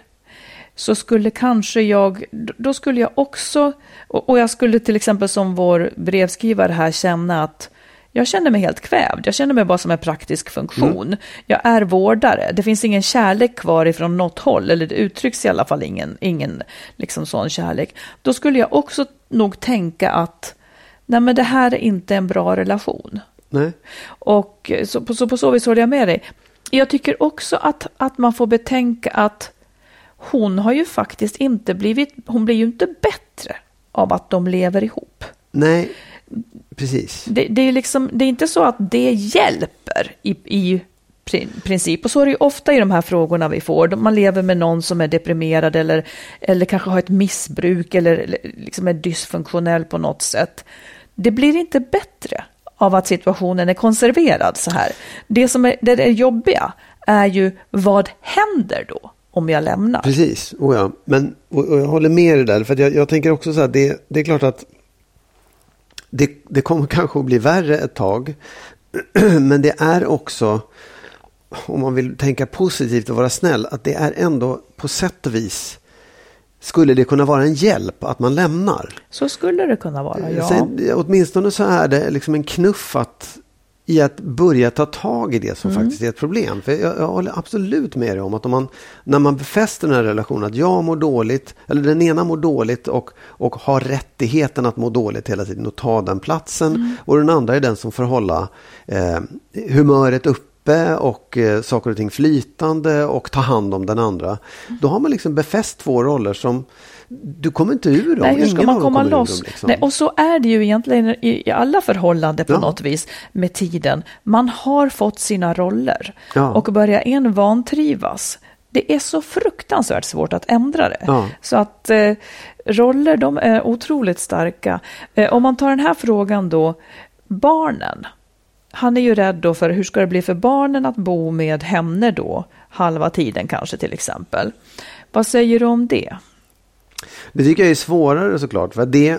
Så skulle kanske jag, då skulle jag också, och jag skulle till exempel som vår brevskrivare här känna att jag känner mig helt kvävd. Jag känner mig bara som en praktisk funktion. Mm. Jag är vårdare. Det finns ingen kärlek kvar ifrån något håll, eller det uttrycks i alla fall ingen, ingen liksom sån kärlek. Då skulle jag också nog tänka att nej, men det här är inte en bra relation. Nej. Och så på, så på så vis håller jag med dig. Jag tycker också att, att man får betänka att hon har ju faktiskt inte blivit, hon blir ju inte bättre av att de lever ihop. Nej, precis. Det, det är liksom, det är inte så att det hjälper i, i princip. Och så är det ju ofta i de här frågorna vi får. Man lever med någon som är deprimerad eller, eller kanske har ett missbruk eller liksom är dysfunktionell på något sätt. Det blir inte bättre av att situationen är konserverad så här. Det som är, det är jobbiga är ju vad händer då om jag lämnar? Precis, oh ja. Men, och, och jag håller med dig där. För att jag, jag tänker också så här, det, det är klart att det, det kommer kanske att bli värre ett tag. Men det är också, om man vill tänka positivt och vara snäll, att det är ändå på sätt och vis... Skulle det kunna vara en hjälp att man lämnar? Så skulle det kunna vara, ja. Sen, åtminstone så är det liksom en knuff att i att börja ta tag i det som mm. faktiskt är ett problem. För jag, jag håller absolut med dig om att om man, när man befäster den här relationen att jag mår dåligt, eller den ena mår dåligt och, och har rättigheten att må dåligt hela tiden och ta den platsen mm. och den andra är den som får hålla eh, humöret uppe och eh, saker och ting flytande och ta hand om den andra. Mm. Då har man liksom befäst två roller som du kommer inte ur dem. Nej, hur ska man komma loss? Dem, liksom? Nej, och så är det ju egentligen i alla förhållanden på ja. något vis med tiden. Man har fått sina roller ja. och börjar en vantrivas. Det är så fruktansvärt svårt att ändra det. Ja. Så att eh, roller, de är otroligt starka. Eh, om man tar den här frågan då, barnen. Han är ju rädd då för hur ska det bli för barnen att bo med henne då? Halva tiden kanske till exempel. Vad säger du om det? Det tycker jag är svårare såklart, för det,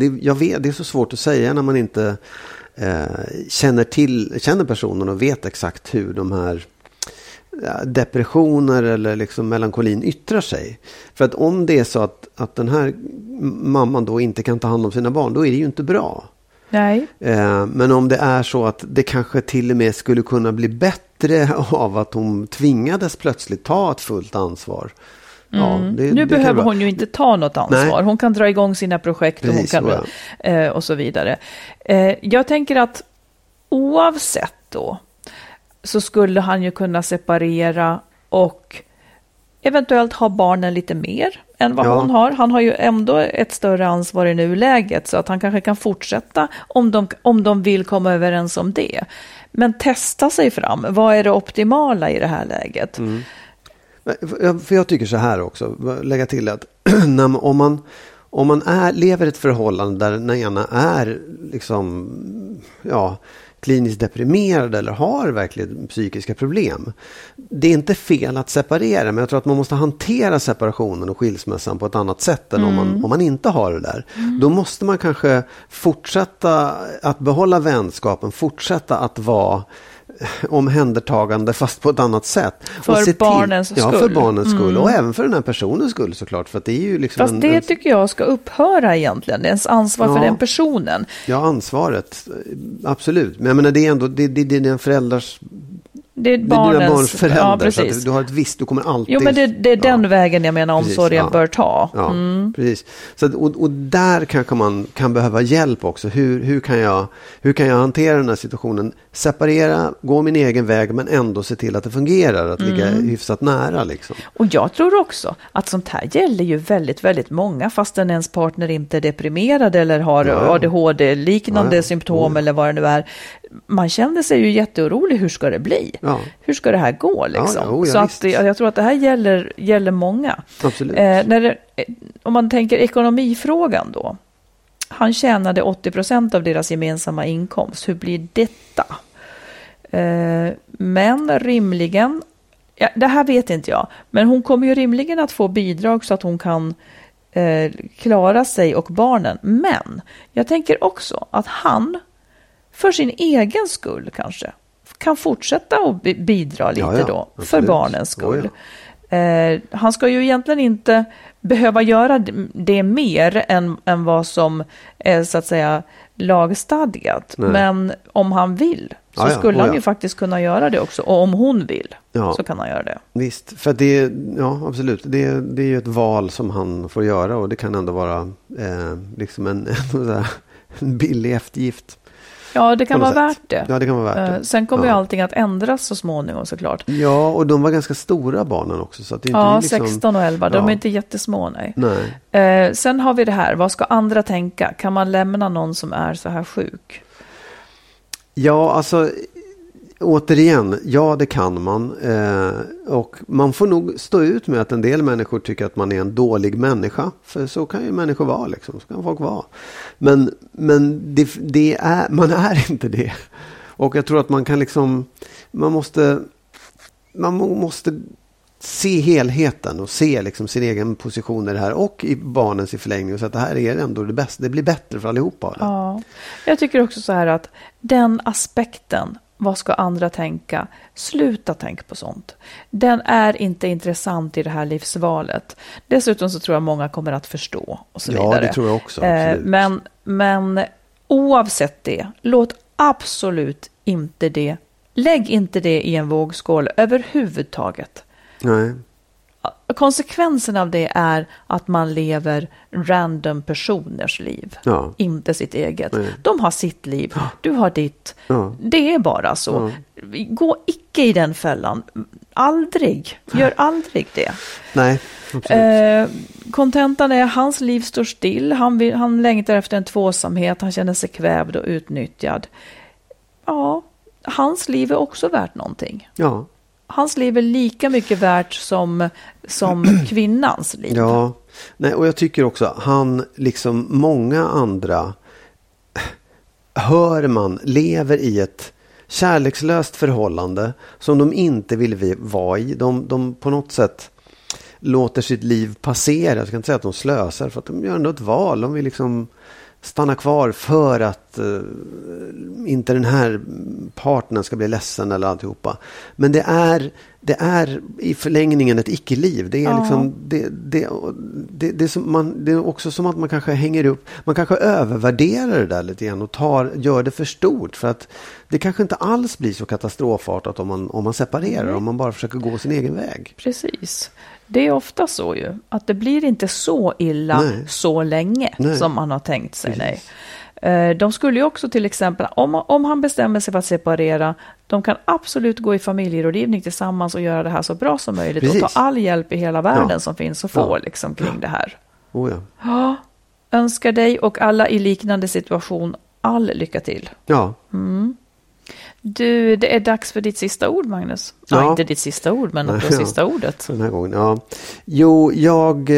det, jag vet, det är så svårt att säga när man inte eh, känner till känner personen och vet exakt hur de här ja, depressioner eller liksom melankolin yttrar sig. För att om det är så att, att den här mamman då inte kan ta hand om sina barn, då är det ju inte bra. Nej. Eh, men om det är så att det kanske till och med skulle kunna bli bättre av att hon tvingades plötsligt ta ett fullt ansvar. Mm. Ja, det, nu det behöver hon ju inte ta något ansvar. Nej. Hon kan dra igång sina projekt och, Precis, hon kan, ja. eh, och så vidare. Eh, jag tänker att oavsett då så skulle han ju kunna separera och eventuellt ha barnen lite mer än vad ja. hon har. Han har ju ändå ett större ansvar i nuläget så att han kanske kan fortsätta om de, om de vill komma överens om det. Men testa sig fram. Vad är det optimala i det här läget? Mm. För jag tycker så här också, lägga till att när, om man, om man är, lever i ett förhållande där den ena är liksom, ja, kliniskt deprimerad eller har verkligen psykiska problem, det är inte fel att separera, men jag tror att man måste hantera separationen och skilsmässan på ett annat sätt än mm. om, man, om man inte har det där. Mm. Då måste man kanske fortsätta att behålla vänskapen, fortsätta att vara omhändertagande fast på ett annat sätt. För och se till, barnens ja, skull. för barnens skull. Mm. Och även för den här personens skull såklart. För att det är ju liksom fast en, det en... tycker jag ska upphöra egentligen. Ens ansvar ja. för den personen. Ja, ansvaret. Absolut. Men jag menar, det är ändå det, det, det är en föräldrars... Det är barnens föräldrar, ja, så att du har ett visst, du kommer alltid... Jo, men det, det är den ja. vägen jag menar omsorgen ja. bör ta. Ja, mm. precis. Så att, och, och där kanske man kan behöva hjälp också. Hur, hur, kan jag, hur kan jag hantera den här situationen? Separera, gå min egen väg, men ändå se till att det fungerar, att ligga mm. hyfsat nära. Liksom. Och jag tror också att sånt här gäller ju väldigt, väldigt många, fastän ens partner inte är deprimerad eller har ja. A D H D-liknande ja. symptom ja. eller vad det nu är. Man känner sig ju jätteorolig, hur ska det bli? Ja. Hur ska det här gå? Liksom? Ja, jo, ja, så att, jag tror att det här gäller, gäller många. Absolut. Eh, när det, om man tänker ekonomifrågan då. Han tjänade åttio procent av deras gemensamma inkomst. Hur blir detta? Eh, men rimligen, ja, det här vet inte jag. Men hon kommer ju rimligen att få bidrag så att hon kan eh, klara sig och barnen. Men jag tänker också att han för sin egen skull kanske kan fortsätta att bidra lite ja, ja, då absolut. för barnens skull. Oh, ja. eh, han ska ju egentligen inte behöva göra det mer än, än vad som är så att säga lagstadgat. Nej. Men om han vill så ja, skulle ja, oh, han ju ja. faktiskt kunna göra det också. Och om hon vill ja. så kan han göra det. Visst, för det, ja, absolut. Det, det är ju ett val som han får göra och det kan ändå vara eh, liksom en, en, en billig eftergift. Ja, det kan vara värt det. Ja, det kan vara värt det. Sen kommer ja. ju allting att ändras så småningom såklart. Ja, och de var ganska stora barnen också. Så att det inte ja, liksom... sexton och elva. Ja. De är inte jättesmå, nej. nej. Eh, sen har vi det här. Vad ska andra tänka? Kan man lämna någon som är så här sjuk? Ja, alltså... Återigen, ja det kan man eh, och man får nog stå ut med att en del människor tycker att man är en dålig människa, för så kan ju människor vara liksom, så kan folk vara, men, men det, det är, man är inte det, och jag tror att man kan liksom, man måste man måste se helheten och se liksom sin egen position i det här och i barnens i förlängning, och så att det här är ändå det bästa, det blir bättre för allihopa. Ja, jag tycker också så här att den aspekten, vad ska andra tänka? Sluta tänka på sånt. Den är inte intressant i det här livsvalet. Dessutom så tror jag många kommer att förstå och så ja, vidare. Ja, det tror jag också. Eh, men, men oavsett det, låt absolut inte det. Lägg inte det i en vågskål överhuvudtaget. Nej. Konsekvensen av det är att man lever random personers liv. Ja. Inte sitt eget. Nej. De har sitt liv. Du har ditt. Ja. Det är bara så. Ja. Gå icke i den fällan. Aldrig. Gör aldrig det. Nej, absolut. Kontentan eh, är hans liv står still. Han, vill, han längtar efter en tvåsamhet. Han känner sig kvävd och utnyttjad. Ja, hans liv är också värt någonting. Ja. Hans liv är lika mycket värt som, som kvinnans liv. Ja, nej, och jag tycker också han, liksom många andra, hör man, lever i ett kärlekslöst förhållande som de inte vill vara i. De, de på något sätt låter sitt liv passera. Jag ska inte säga att de slösar, för att de gör ändå ett val. De vill liksom stanna kvar för att uh, inte den här partnern ska bli ledsen eller alltihopa. Men det är, det är i förlängningen ett icke-liv. Det är uh-huh. liksom det, det, det, det, är som man, det är också som att man kanske hänger upp, man kanske övervärderar det där lite grann och tar, gör det för stort, för att det kanske inte alls blir så katastrofartat om man, om man separerar, mm. om man bara försöker gå sin egen väg. Precis. Det är ofta så ju, att det blir inte så illa nej. Så länge nej. Som man har tänkt sig. Nej. De skulle ju också till exempel, om, om han bestämmer sig för att separera, de kan absolut gå i familjerådgivning tillsammans och göra det här så bra som möjligt. Precis. Och ta all hjälp i hela världen ja. Som finns och få ja. Liksom kring det här. Oh ja. Ja, önskar dig och alla i liknande situation all lycka till. Ja. Mm. Du, det är dags för ditt sista ord, Magnus. Ja, Nej, inte ditt sista ord, men det ja, sista ordet. Den här gången, ja. Jo, jag,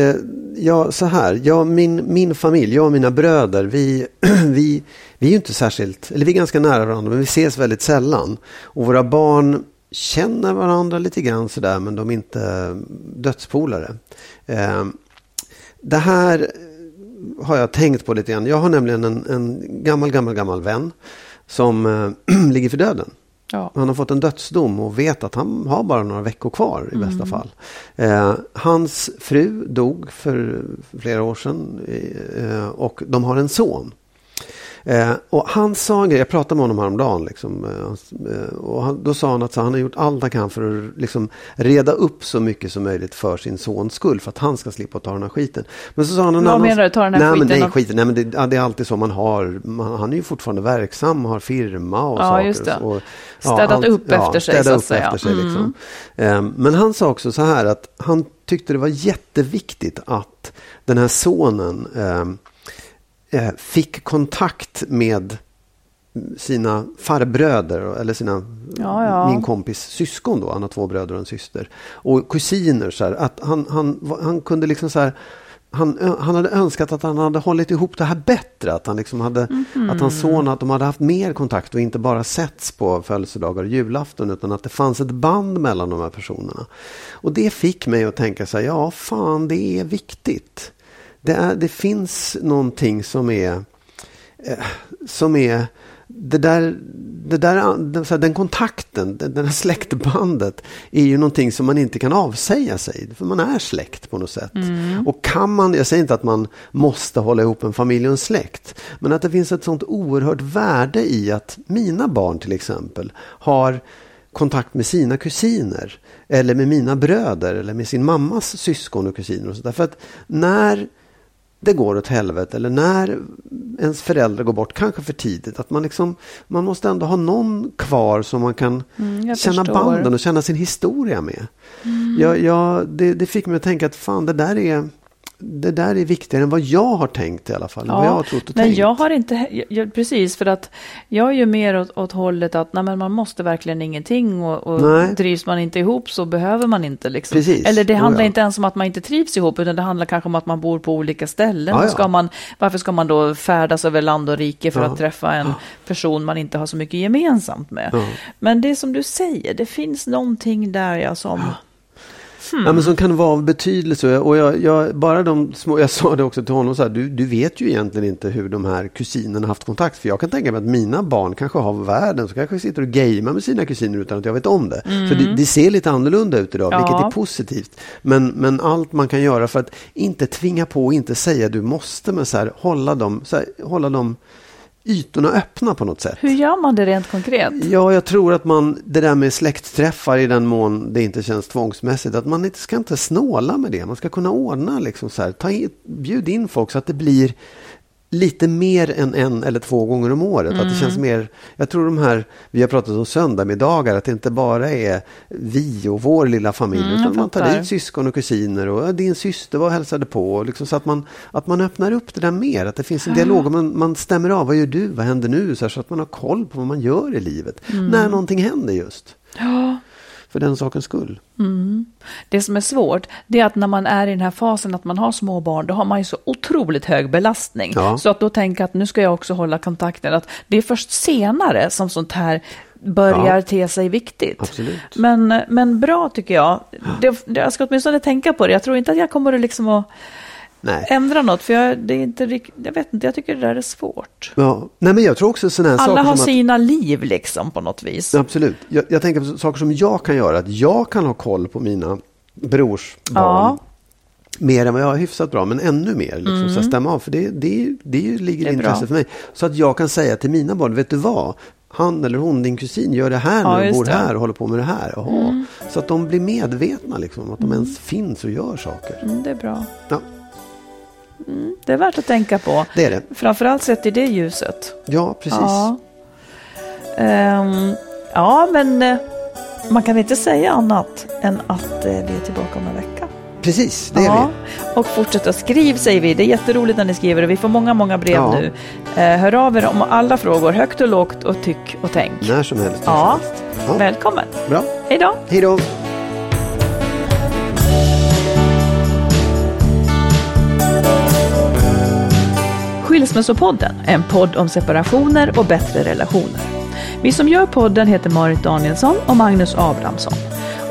ja, så här. Jag, min, min familj, jag och mina bröder, vi, vi, vi är ju inte särskilt, eller vi är ganska nära varandra, men vi ses väldigt sällan. Och våra barn känner varandra lite grann sådär, men de är inte dödspolare. Eh, det här har jag tänkt på lite grann. Jag har nämligen en, en gammal, gammal, gammal vän som äh, ligger för döden. Ja. Han har fått en dödsdom och vet att han har bara några veckor kvar i mm. bästa fall. Eh, hans fru dog för flera år sedan eh, och de har en son. Eh, och han sa, jag pratade med honom häromdagen liksom, eh, och han, då sa han att så, han har gjort allt han kan för att liksom, reda upp så mycket som möjligt för sin sons skull, för att han ska slippa ta den här skiten. Men så sa han en annan, menar du, ta den här nej, skiten? Men, nej, och... skiten nej, men det, ja, det är alltid så man har man, han är ju fortfarande verksam, har firma och ja, saker. Just det. Och, ja, städat allt, upp ja, efter sig, städat så att säga. Upp efter sig, mm. liksom. eh, men han sa också så här att han tyckte det var jätteviktigt att den här sonen eh, fick kontakt med sina farbröder eller sina, ja, ja. Min kompis syskon då, han har två bröder och en syster och kusiner så här, att han, han, han kunde liksom så här han, han hade önskat att han hade hållit ihop det här bättre, att han liksom hade mm-hmm. att hans son, att de hade haft mer kontakt och inte bara setts på födelsedagar och julafton, utan att det fanns ett band mellan de här personerna. Och det fick mig att tänka så här, ja fan, det är viktigt. Det, är, det finns någonting som är eh, som är det där, det där den, så här, den kontakten, den, den här släktbandet är ju någonting som man inte kan avsäga sig, för man är släkt på något sätt. Mm. Och kan man, jag säger inte att man måste hålla ihop en familj och en släkt, men att det finns ett sånt oerhört värde i att mina barn till exempel har kontakt med sina kusiner eller med mina bröder eller med sin mammas syskon och kusiner och så där, för att när det går åt helvete eller när ens föräldrar går bort, kanske för tidigt, att man liksom, man måste ändå ha någon kvar som man kan mm, känna förstår. Banden och känna sin historia med. Mm. Jag, jag, det, det fick mig att tänka att fan, det där är det där är viktigare än vad jag har tänkt i alla fall. Ja, vad jag har trott och nej, tänkt. Jag har inte, jag, precis, för att jag är ju mer åt, åt hållet att nej, men man måste verkligen ingenting och, och trivs man inte ihop så behöver man inte. Liksom. Precis. Eller det handlar oh, ja. Inte ens om att man inte trivs ihop, utan det handlar kanske om att man bor på olika ställen. Ah, ja. Ska man, varför ska man då färdas över land och rike för ja. Att träffa en person man inte har så mycket gemensamt med? Ja. Men det som du säger, det finns någonting där jag som... Ja. Mm. Ja, men som kan vara av betydelse. Och jag, jag, bara de små, jag sa det också till honom så här, du, du vet ju egentligen inte hur de här kusinerna haft kontakt, för jag kan tänka mig att mina barn kanske har världen, så kanske sitter och gamer med sina kusiner utan att jag vet om det. Mm. För det, det ser lite annorlunda ut idag, ja. Vilket är positivt. Men, men allt man kan göra för att inte tvinga på och inte säga du måste, men så här, hålla dem, så här, hålla dem ytorna öppna på något sätt. Hur gör man det rent konkret? Ja, jag tror att man, det där med släktträffar i den mån det inte känns tvångsmässigt, att man inte ska inte snåla med det. Man ska kunna ordna liksom så här, ta in, bjud in folk så att det blir lite mer än en eller två gånger om året. Mm. Att det känns mer, jag tror de här, vi har pratat om söndagsmiddagar, att det inte bara är vi och vår lilla familj, mm, utan man tar dit syskon och kusiner och din syster var och hälsade på. Liksom, så att man, att man öppnar upp det där mer, att det finns en dialog och man, man stämmer av, vad gör du, vad händer nu? Så, här, så att man har koll på vad man gör i livet. Mm. När någonting händer just. Ja. För den sakens skull. Mm. Det som är svårt, det är att när man är i den här fasen att man har små barn, då har man ju så otroligt hög belastning. Ja. Så att då tänka att nu ska jag också hålla kontakten. Att det är först senare som sånt här börjar ja. te sig viktigt. Absolut. Men, men bra tycker jag. Det, det, jag ska åtminstone tänka på det. Jag tror inte att jag kommer att liksom att Nej. ändra något, för jag, det är inte riktigt, jag vet inte, jag tycker det där är svårt. Ja. Nej, men jag tror också såna här alla saker har som sina att, liv liksom på något vis. Absolut. Jag, jag tänker på saker som jag kan göra, att jag kan ha koll på mina brors barn. Ja. Mer än vad jag har hyfsat bra, men ännu mer liksom, mm. så att stämma av, för det, det, det ligger i intresse bra. För mig. Så att jag kan säga till mina barn, vet du vad, han eller hon, din kusin, gör det här när ja, de bor det. här och håller på med det här. Mm. Så att de blir medvetna liksom, att de ens finns och gör saker. Mm, det är bra. Ja. Mm, det är värt att tänka på. Det är det. Framförallt sett i det ljuset. Ja, precis. Ja, um, ja men man kan inte säga annat än att eh, vi är tillbaka om en vecka. Precis, det ja. är vi. Och fortsätta skriva, säger vi. Det är jätteroligt när ni skriver och vi får många, många brev ja. nu. Eh, hör av er om alla frågor, högt och lågt och tyck och tänk. När som helst. När ja. som helst. Ja, välkommen. Bra. Hej då. Hej då. Skilsmässopodden, en podd om separationer och bättre relationer. Vi som gör podden heter Marit Danielsson och Magnus Abrahamsson.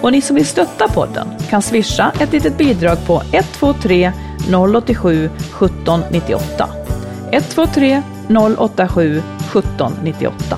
Och ni som vill stötta podden kan swisha ett litet bidrag på ett två tre noll åtta sju ett sju nio åtta. ett två tre noll åtta sju ett sju nio åtta.